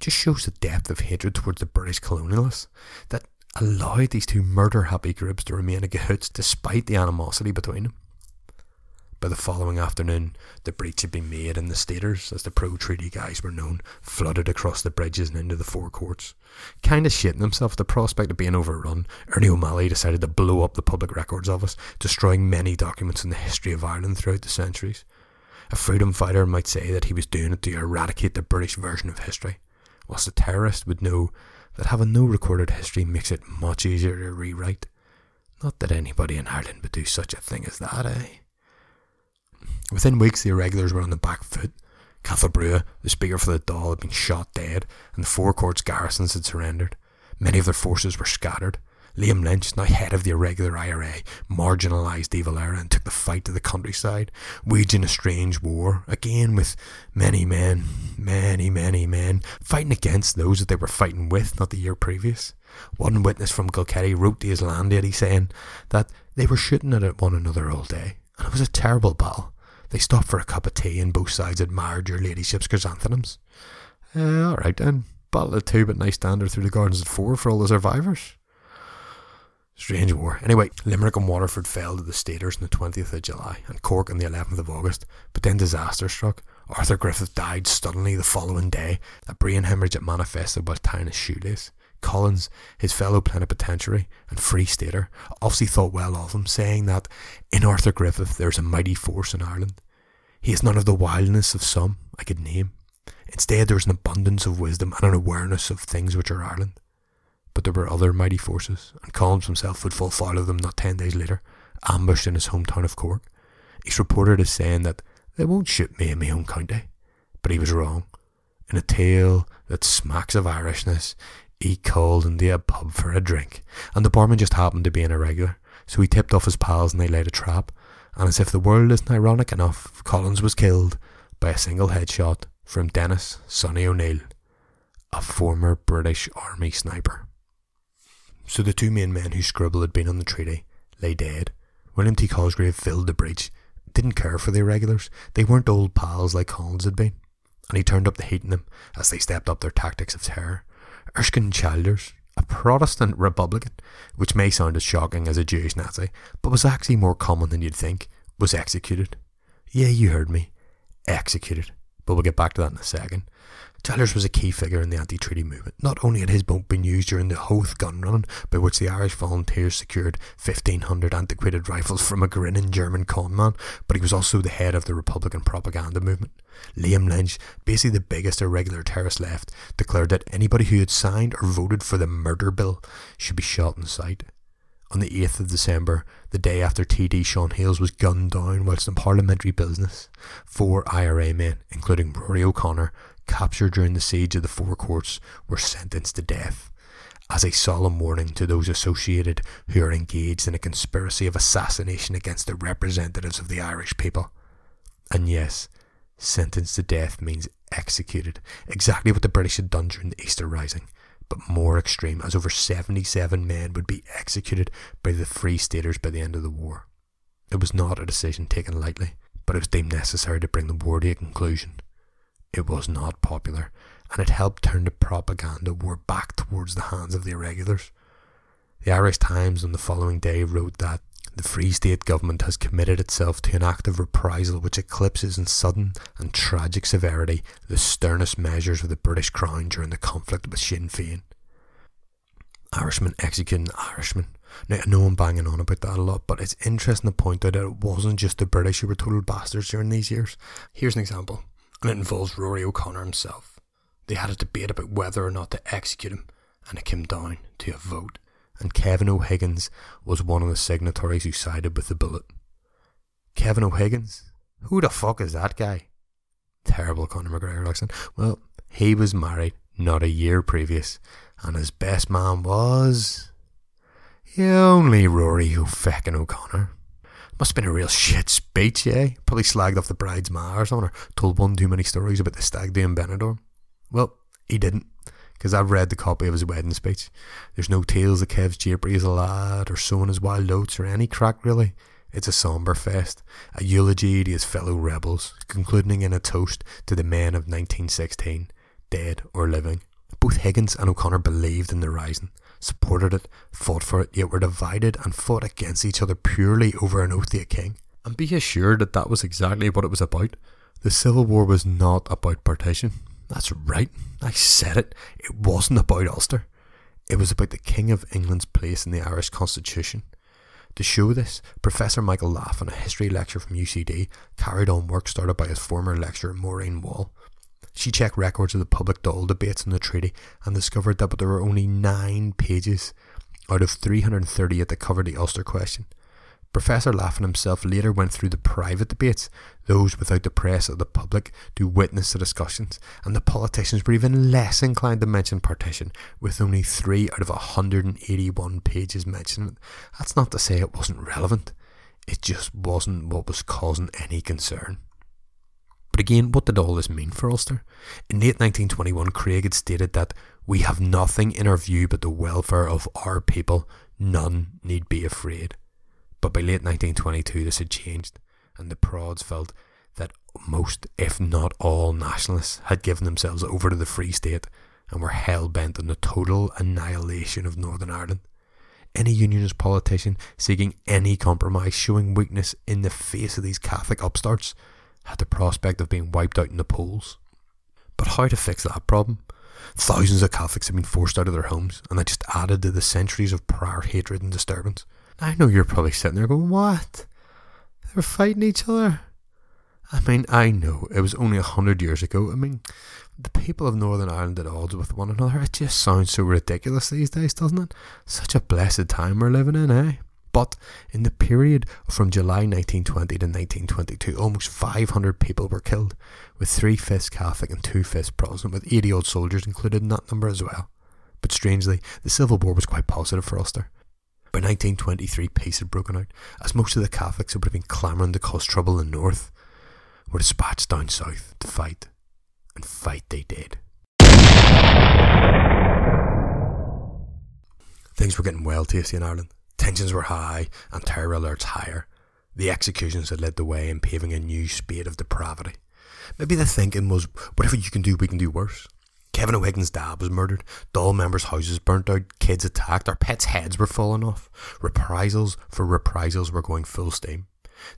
Just shows the depth of hatred towards the British colonialists that allowed these two murder-happy groups to remain in cahoots despite the animosity between them. By the following afternoon, the breach had been made and the Staters, as the pro-treaty guys were known, flooded across the bridges and into the Four Courts. Kind of shitting themselves at the prospect of being overrun, Ernie O'Malley decided to blow up the Public Records Office, destroying many documents in the history of Ireland throughout the centuries. A freedom fighter might say that he was doing it to eradicate the British version of history, whilst a terrorist would know that having no recorded history makes it much easier to rewrite. Not that anybody in Ireland would do such a thing as that, eh? Within weeks, the irregulars were on the back foot. Cathal Brewer, the speaker for the Dáil, had been shot dead, and the four courts' garrisons had surrendered. Many of their forces were scattered. Liam Lynch, now head of the irregular IRA, marginalised De Valera and took the fight to the countryside, waging a strange war, again with many men, fighting against those that they were fighting with not the year previous. One witness from Kilkenny wrote to his landlady saying that they were shooting at one another all day, and it was a terrible battle. They stopped for a cup of tea and both sides admired your ladyship's chrysanthemums. Alright then, battle at 2 but nice standard through the gardens at 4 for all the survivors. Strange war. Anyway, Limerick and Waterford fell to the Staters on the 20th of July and Cork on the 11th of August, but then disaster struck. Arthur Griffith died suddenly the following day, a brain hemorrhage that manifested while tying his shoelace. Collins, his fellow plenipotentiary and Free Stater, obviously thought well of him, saying that in Arthur Griffith there is a mighty force in Ireland. He has none of the wildness of some I could name. Instead there is an abundance of wisdom and an awareness of things which are Ireland. But there were other mighty forces, and Collins himself would fall foul of them not 10 days later, ambushed in his hometown of Cork. He's reported as saying that they won't shoot me in my own county, but he was wrong. In a tale that smacks of Irishness, he called into a pub for a drink, and the barman just happened to be an irregular, so he tipped off his pals and they laid a trap, and as if the world isn't ironic enough, Collins was killed by a single headshot from Dennis Sonny O'Neill, a former British Army sniper. So the two main men whose scribble had been on the treaty lay dead. William T. Cosgrave filled the breach, didn't care for the irregulars, they weren't old pals like Collins had been, and he turned up the heat in them as they stepped up their tactics of terror. Erskine Childers, a Protestant Republican, which may sound as shocking as a Jewish Nazi, but was actually more common than you'd think, was executed. Yeah, you heard me. Executed. But we'll get back to that in a second. Childers was a key figure in the anti-treaty movement. Not only had his boat been used during the Howth gun running, by which the Irish volunteers secured 1,500 antiquated rifles from a grinning German conman, but he was also the head of the Republican propaganda movement. Liam Lynch, basically the biggest irregular terrorist left, declared that anybody who had signed or voted for the murder bill should be shot in sight. On the 8th of December, the day after TD Sean Hales was gunned down whilst in parliamentary business, four IRA men, including Rory O'Connor, captured during the siege of the Four Courts, were sentenced to death as a solemn warning to those associated who are engaged in a conspiracy of assassination against the representatives of the Irish people. And yes, sentenced to death means executed, exactly what the British had done during the Easter Rising, but more extreme, as over 77 men would be executed by the Free Staters by the end of the war. It was not a decision taken lightly, but it was deemed necessary to bring the war to a conclusion. It was not popular, and it helped turn the propaganda war back towards the hands of the irregulars. The Irish Times on the following day wrote that the Free State government has committed itself to an act of reprisal which eclipses in sudden and tragic severity the sternest measures of the British Crown during the conflict with Sinn Féin. Irishman executing Irishman. Now, I know I'm banging on about that a lot, but it's interesting to point out that it wasn't just the British who were total bastards during these years. Here's an example. And it involves Rory O'Connor himself. They had a debate about whether or not to execute him, and it came down to a vote, and Kevin O'Higgins was one of the signatories who sided with the bullet. Kevin O'Higgins? Who the fuck is that guy? Terrible Conor McGregor accent. Well, he was married not a year previous, and his best man was... yeah, only Rory O'Connor. Must have been a real shit speech, eh? Probably slagged off the bride's ma or something, or told one too many stories about the stag do in Benidorm. Well, he didn't, because I've read the copy of his wedding speech. There's no tales of Kev's japery as a lad, or sowing his wild oats, or any crack really. It's a sombre fest, a eulogy to his fellow rebels, concluding in a toast to the men of 1916, dead or living. Both Higgins and O'Connor believed in the rising, supported it, fought for it, yet were divided and fought against each other purely over an oath to a king. And be assured that that was exactly what it was about. The Civil War was not about partition. That's right, I said it. It wasn't about Ulster. It was about the King of England's place in the Irish Constitution. To show this, Professor Michael Laff, in a history lecture from UCD, carried on work started by his former lecturer Maureen Wall. She checked records of the public Dáil debates on the treaty and discovered that there were only 9 pages out of 338 that covered the Ulster question. Professor Laffan himself later went through the private debates, those without the press or the public to witness the discussions, and the politicians were even less inclined to mention partition, with only 3 out of 181 pages mentioning it. That's not to say it wasn't relevant, it just wasn't what was causing any concern. But again, what did all this mean for Ulster? In late 1921, Craig had stated that we have nothing in our view but the welfare of our people, none need be afraid. But by late 1922 this had changed, and the Prods felt that most, if not all, nationalists had given themselves over to the Free State and were hell-bent on the total annihilation of Northern Ireland. Any unionist politician seeking any compromise, showing weakness in the face of these Catholic upstarts, had the prospect of being wiped out in the polls. But how to fix that problem? Thousands of Catholics had been forced out of their homes, and that just added to the centuries of prior hatred and disturbance. I know you're probably sitting there going, what? They were fighting each other? I mean, I know, it was only 100 years ago. I mean, the people of Northern Ireland at odds with one another, it just sounds so ridiculous these days, doesn't it? Such a blessed time we're living in, eh? But in the period from July 1920 to 1922, almost 500 people were killed, with 3/5 Catholic and 2/5 Protestant, with 80 old soldiers included in that number as well. But strangely, the Civil War was quite positive for Ulster. By 1923, peace had broken out, as most of the Catholics who would have been clamouring to cause trouble in the north were dispatched down south to fight. And fight they did. Things were getting well tasty in Ireland. Tensions were high and terror alerts higher. The executions had led the way in paving a new spate of depravity. Maybe the thinking was, whatever you can do, we can do worse. Kevin O'Higgins' dad was murdered, Dáil members' houses burnt out, kids attacked, our pets' heads were falling off. Reprisals for reprisals were going full steam.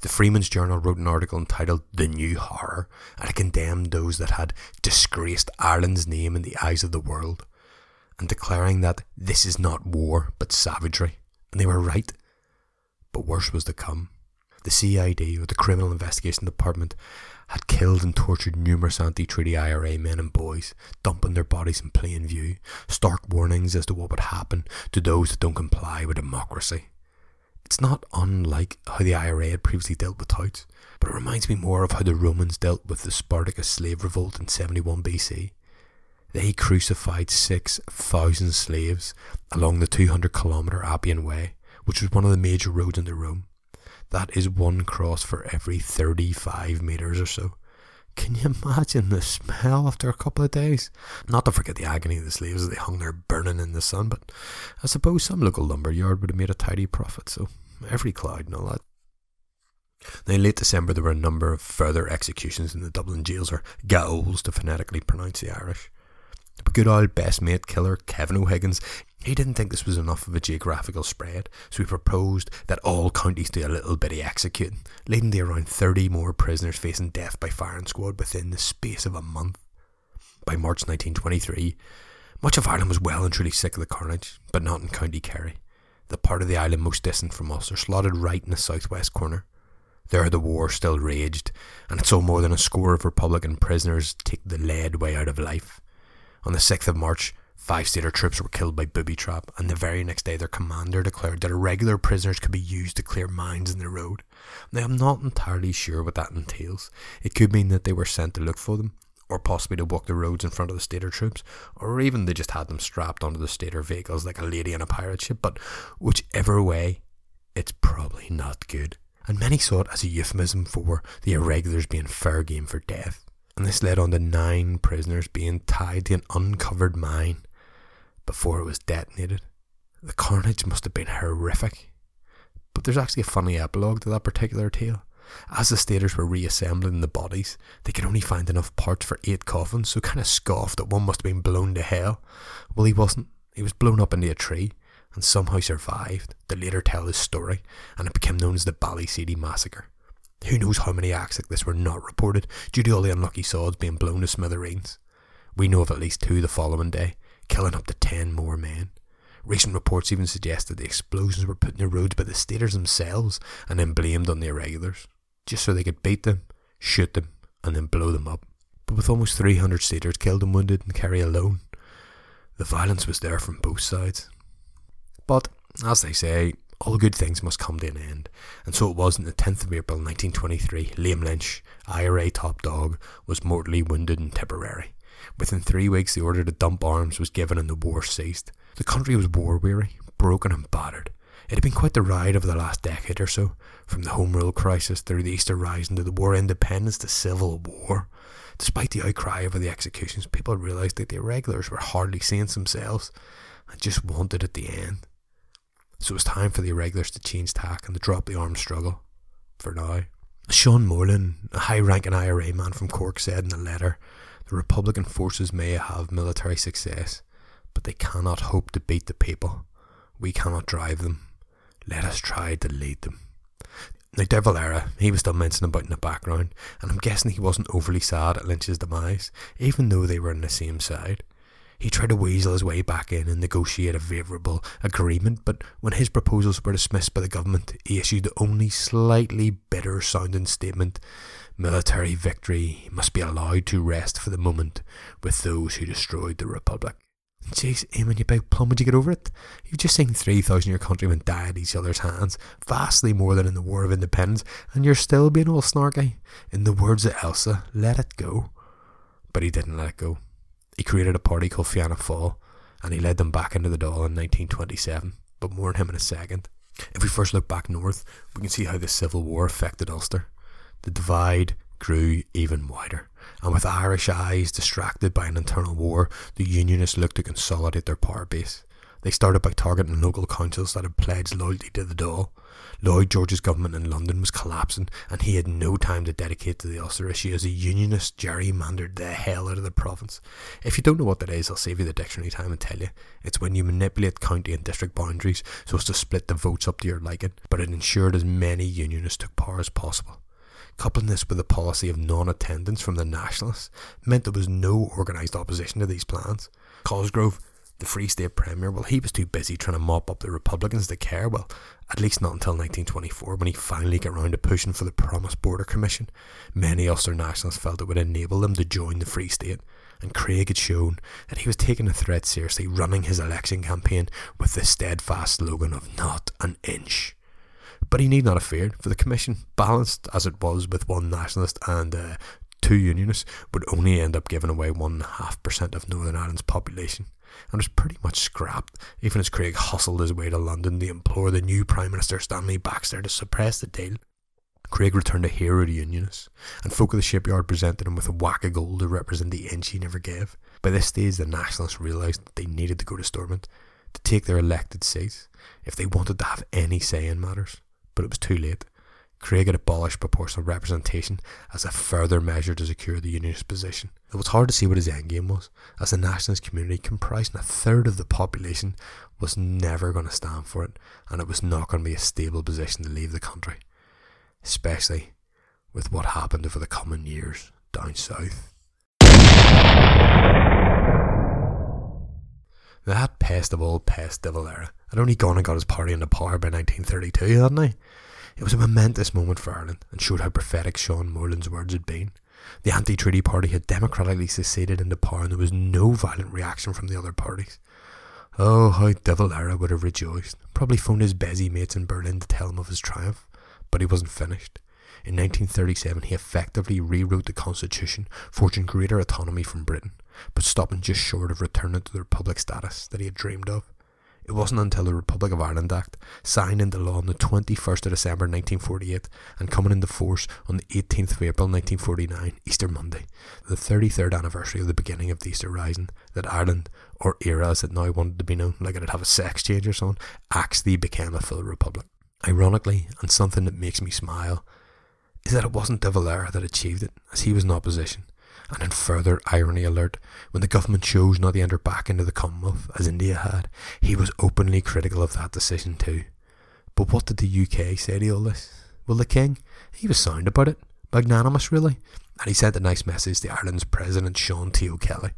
The Freeman's Journal wrote an article entitled The New Horror, and it condemned those that had disgraced Ireland's name in the eyes of the world, and declaring that this is not war, but savagery. And they were right. But worse was to come. The CID, or the Criminal Investigation Department, had killed and tortured numerous anti-treaty IRA men and boys, dumping their bodies in plain view, stark warnings as to what would happen to those that don't comply with democracy. It's not unlike how the IRA had previously dealt with touts, but it reminds me more of how the Romans dealt with the Spartacus slave revolt in 71 BC. They crucified 6,000 slaves along the 200-kilometre Appian Way, which was one of the major roads into Rome. That is one cross for every 35 metres or so. Can you imagine the smell after a couple of days? Not to forget the agony of the slaves as they hung there burning in the sun, but I suppose some local lumberyard would have made a tidy profit, so every cloud and all that. Now, in late December, there were a number of further executions in the Dublin jails, or gaols to phonetically pronounce the Irish. But good old best mate killer Kevin O'Higgins, he didn't think this was enough of a geographical spread, so he proposed that all counties do a little bitty executing, leading to around 30 more prisoners facing death by firing squad within the space of a month. By March 1923, much of Ireland was well and truly sick of the carnage, but not in County Kerry, the part of the island most distant from Ulster, slotted right in the southwest corner. There the war still raged, and it saw more than a score of Republican prisoners take the lead way out of life. On the 6th of March, 5 Stater troops were killed by booby trap, and the very next day their commander declared that irregular prisoners could be used to clear mines in the road. Now, I'm not entirely sure what that entails. It could mean that they were sent to look for them, or possibly to walk the roads in front of the Stater troops, or even they just had them strapped onto the Stater vehicles like a lady in a pirate ship, but whichever way, it's probably not good. And many saw it as a euphemism for the irregulars being fair game for death. And this led on to 9 prisoners being tied to an uncovered mine before it was detonated. The carnage must have been horrific. But there's actually a funny epilogue to that particular tale. As the Staters were reassembling the bodies, they could only find enough parts for 8 coffins, so kind of scoffed that one must have been blown to hell. Well, he wasn't. He was blown up into a tree and somehow survived, to later tell his story, and it became known as the Ballyseedy Massacre. Who knows how many acts like this were not reported due to all the unlucky sods being blown to smithereens. We know of at least 2 the following day, killing up to 10 more men. Recent reports even suggested the explosions were put in the roads by the Staters themselves and then blamed on the irregulars, just so they could beat them, shoot them, and then blow them up. But with almost 300 Staters killed and wounded in Kerry alone, the violence was there from both sides. But, as they say, All good things must come to an end, and so it was on the 10th of April 1923, Liam Lynch, IRA top dog, was mortally wounded in Tipperary. Within 3 weeks, the order to dump arms was given and the war ceased. The country was war-weary, broken and battered. It had been quite the ride over the last decade or so, from the Home Rule crisis through the Easter Rising to the War of Independence to Civil War. Despite the outcry over the executions, people realised that the irregulars were hardly saints themselves and just wanted at the end. So it was time for the irregulars to change tack and to drop the armed struggle. For now. Sean Moreland, a high-ranking IRA man from Cork, said in a letter, "The Republican forces may have military success, but they cannot hope to beat the people. We cannot drive them. Let us try to lead them." Now, De Valera, he was still mentioned about in the background, and I'm guessing he wasn't overly sad at Lynch's demise, even though they were on the same side. He tried to weasel his way back in and negotiate a favourable agreement, but when his proposals were dismissed by the government, he issued the only slightly bitter-sounding statement: "Military victory must be allowed to rest for the moment with those who destroyed the Republic." Jeez, Eamon, you big plum, would you get over it? You've just seen 3,000 of your countrymen die at each other's hands, vastly more than in the War of Independence, and you're still being all snarky. In the words of Elsa, let it go. But he didn't let it go. He created a party called Fianna Fáil, and he led them back into the Dáil in 1927, but more on him in a second. If we first look back north, we can see how the Civil War affected Ulster. The divide grew even wider, and with Irish eyes distracted by an internal war, the Unionists looked to consolidate their power base. They started by targeting local councils that had pledged loyalty to the Dáil. Lloyd George's government in London was collapsing, and he had no time to dedicate to the Ulster issue as the Unionists gerrymandered the hell out of the province. If you don't know what that is, I'll save you the dictionary time and tell you. It's when you manipulate county and district boundaries so as to split the votes up to your liking, but it ensured as many Unionists took power as possible. Coupling this with the policy of non-attendance from the Nationalists meant there was no organised opposition to these plans. Cosgrove, the Free State Premier, well, he was too busy trying to mop up the Republicans to care, well, at least not until 1924, when he finally got round to pushing for the promised Border Commission. Many Ulster Nationalists felt it would enable them to join the Free State, and Craig had shown that he was taking the threat seriously, running his election campaign with the steadfast slogan of "not an inch." But he need not have feared, for the Commission, balanced as it was with one Nationalist and two Unionists, would only end up giving away 1.5% of Northern Ireland's population, and was pretty much scrapped, even as Craig hustled his way to London to implore the new Prime Minister Stanley Baxter to suppress the deal. Craig returned a hero to Unionists, and folk of the shipyard presented him with a whack of gold to represent the inch he never gave. By this stage, the Nationalists realised that they needed to go to Stormont, to take their elected seats, if they wanted to have any say in matters. But it was too late. Craig had abolished proportional representation as a further measure to secure the Unionist position. It was hard to see what his endgame was, as the Nationalist community, comprising a third of the population, was never going to stand for it, and it was not going to be a stable position to leave the country, especially with what happened over the coming years down south. That pest of old pest De Valera had only gone and got his party into power by 1932, hadn't he? It was a momentous moment for Ireland, and showed how prophetic Sean Moreland's words had been. The anti-treaty party had democratically seceded into power, and there was no violent reaction from the other parties. Oh, how De Valera would have rejoiced. Probably phoned his busy mates in Berlin to tell him of his triumph. But he wasn't finished. In 1937, he effectively rewrote the constitution, forging greater autonomy from Britain, but stopping just short of returning to the republic status that he had dreamed of. It wasn't until the Republic of Ireland Act, signed into law on the 21st of December 1948 and coming into force on the 18th of April 1949, Easter Monday, the 33rd anniversary of the beginning of the Easter Rising, that Ireland, or Éire as it now wanted to be known, like it'd have a sex change or something, actually became a full republic. Ironically, and something that makes me smile, is that it wasn't De Valera that achieved it, as he was in opposition. And in further irony alert, when the government chose not to enter back into the Commonwealth, as India had, he was openly critical of that decision too. But what did the UK say to all this? Well, the King, he was sound about it, magnanimous really, and he sent a nice message to Ireland's President Sean T. O'Kelly.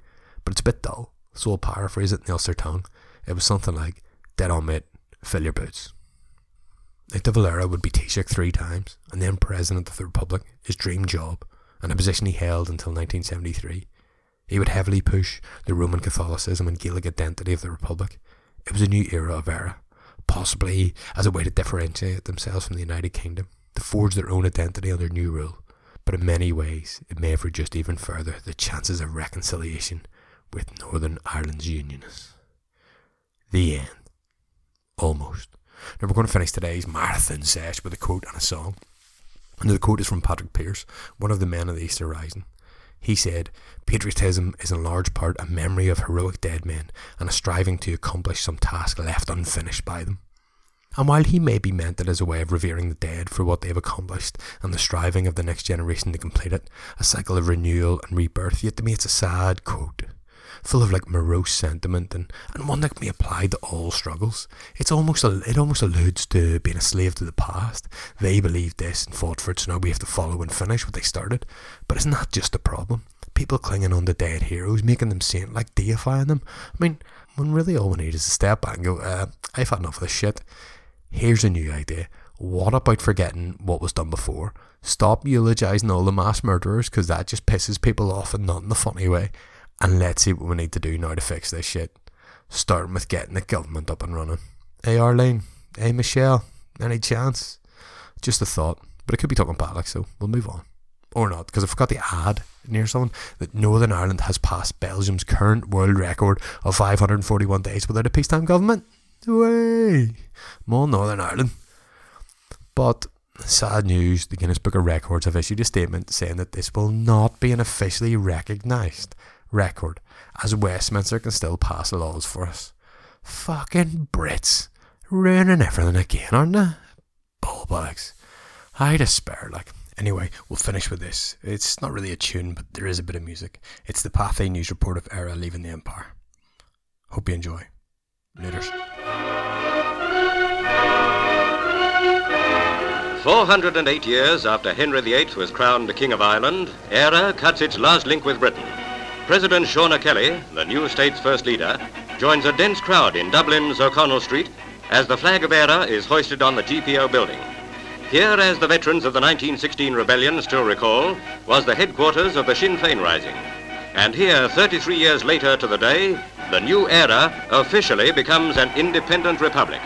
But it's a bit dull, so I'll paraphrase it in the Ulster tongue. It was something like, "Dead on mate, fill your boots." Now, De Valera would be Taoiseach 3 times, and then President of the Republic, his dream job, and a position he held until 1973. He would heavily push the Roman Catholicism and Gaelic identity of the Republic. It was a new era of error, possibly as a way to differentiate themselves from the United Kingdom, to forge their own identity under new rule. But in many ways, it may have reduced even further the chances of reconciliation with Northern Ireland's unionists. The end. Almost. Now we're going to finish today's marathon sesh with a quote and a song. And the quote is from Patrick Pearse, one of the men of the Easter Rising. He said, "Patriotism is in large part a memory of heroic dead men and a striving to accomplish some task left unfinished by them." And while he may be meant it as a way of revering the dead for what they have accomplished and the striving of the next generation to complete it, a cycle of renewal and rebirth, yet to me it's a sad quote, full of morose sentiment and one that can be applied to all struggles. It almost alludes to being a slave to the past. They believed this and fought for it, so now we have to follow and finish what they started. But it's not just a problem. People clinging on to dead heroes, making them saint, like deifying them. I mean, when really all we need is to step back and go, I've had enough of this shit. Here's a new idea. What about forgetting what was done before? Stop eulogising all the mass murderers, because that just pisses people off, and not in a funny way. And let's see what we need to do now to fix this shit. Starting with getting the government up and running. Hey Arlene, hey Michelle, any chance? Just a thought, but it could be talking politics, so we'll move on. Or not, because I forgot the ad near someone that Northern Ireland has passed Belgium's current world record of 541 days without a peacetime government. Way! More Northern Ireland. But sad news, the Guinness Book of Records have issued a statement saying that this will not be an officially recognised record, as Westminster can still pass laws for us. Fucking Brits, ruining everything again, aren't they? Bullbags. I despair, Anyway, we'll finish with this. It's not really a tune, but there is a bit of music. It's the Pathé News report of Éire leaving the Empire. Hope you enjoy. Laters. 408 years after Henry VIII was crowned King of Ireland, Éire cuts its last link with Britain. President Sean Kelly, the new state's first leader, joins a dense crowd in Dublin's O'Connell Street as the flag of Éire is hoisted on the GPO building. Here, as the veterans of the 1916 rebellion still recall, was the headquarters of the Sinn Féin Rising. And here, 33 years later to the day, the new Éire officially becomes an independent republic.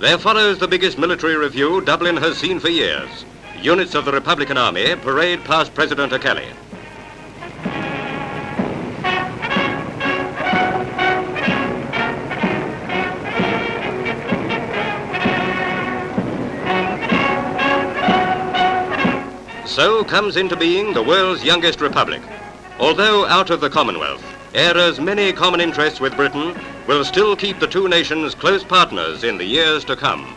There follows the biggest military review Dublin has seen for years. Units of the Republican Army parade past President Kelly. So comes into being the world's youngest republic. Although out of the Commonwealth, Éire's many common interests with Britain will still keep the two nations close partners in the years to come.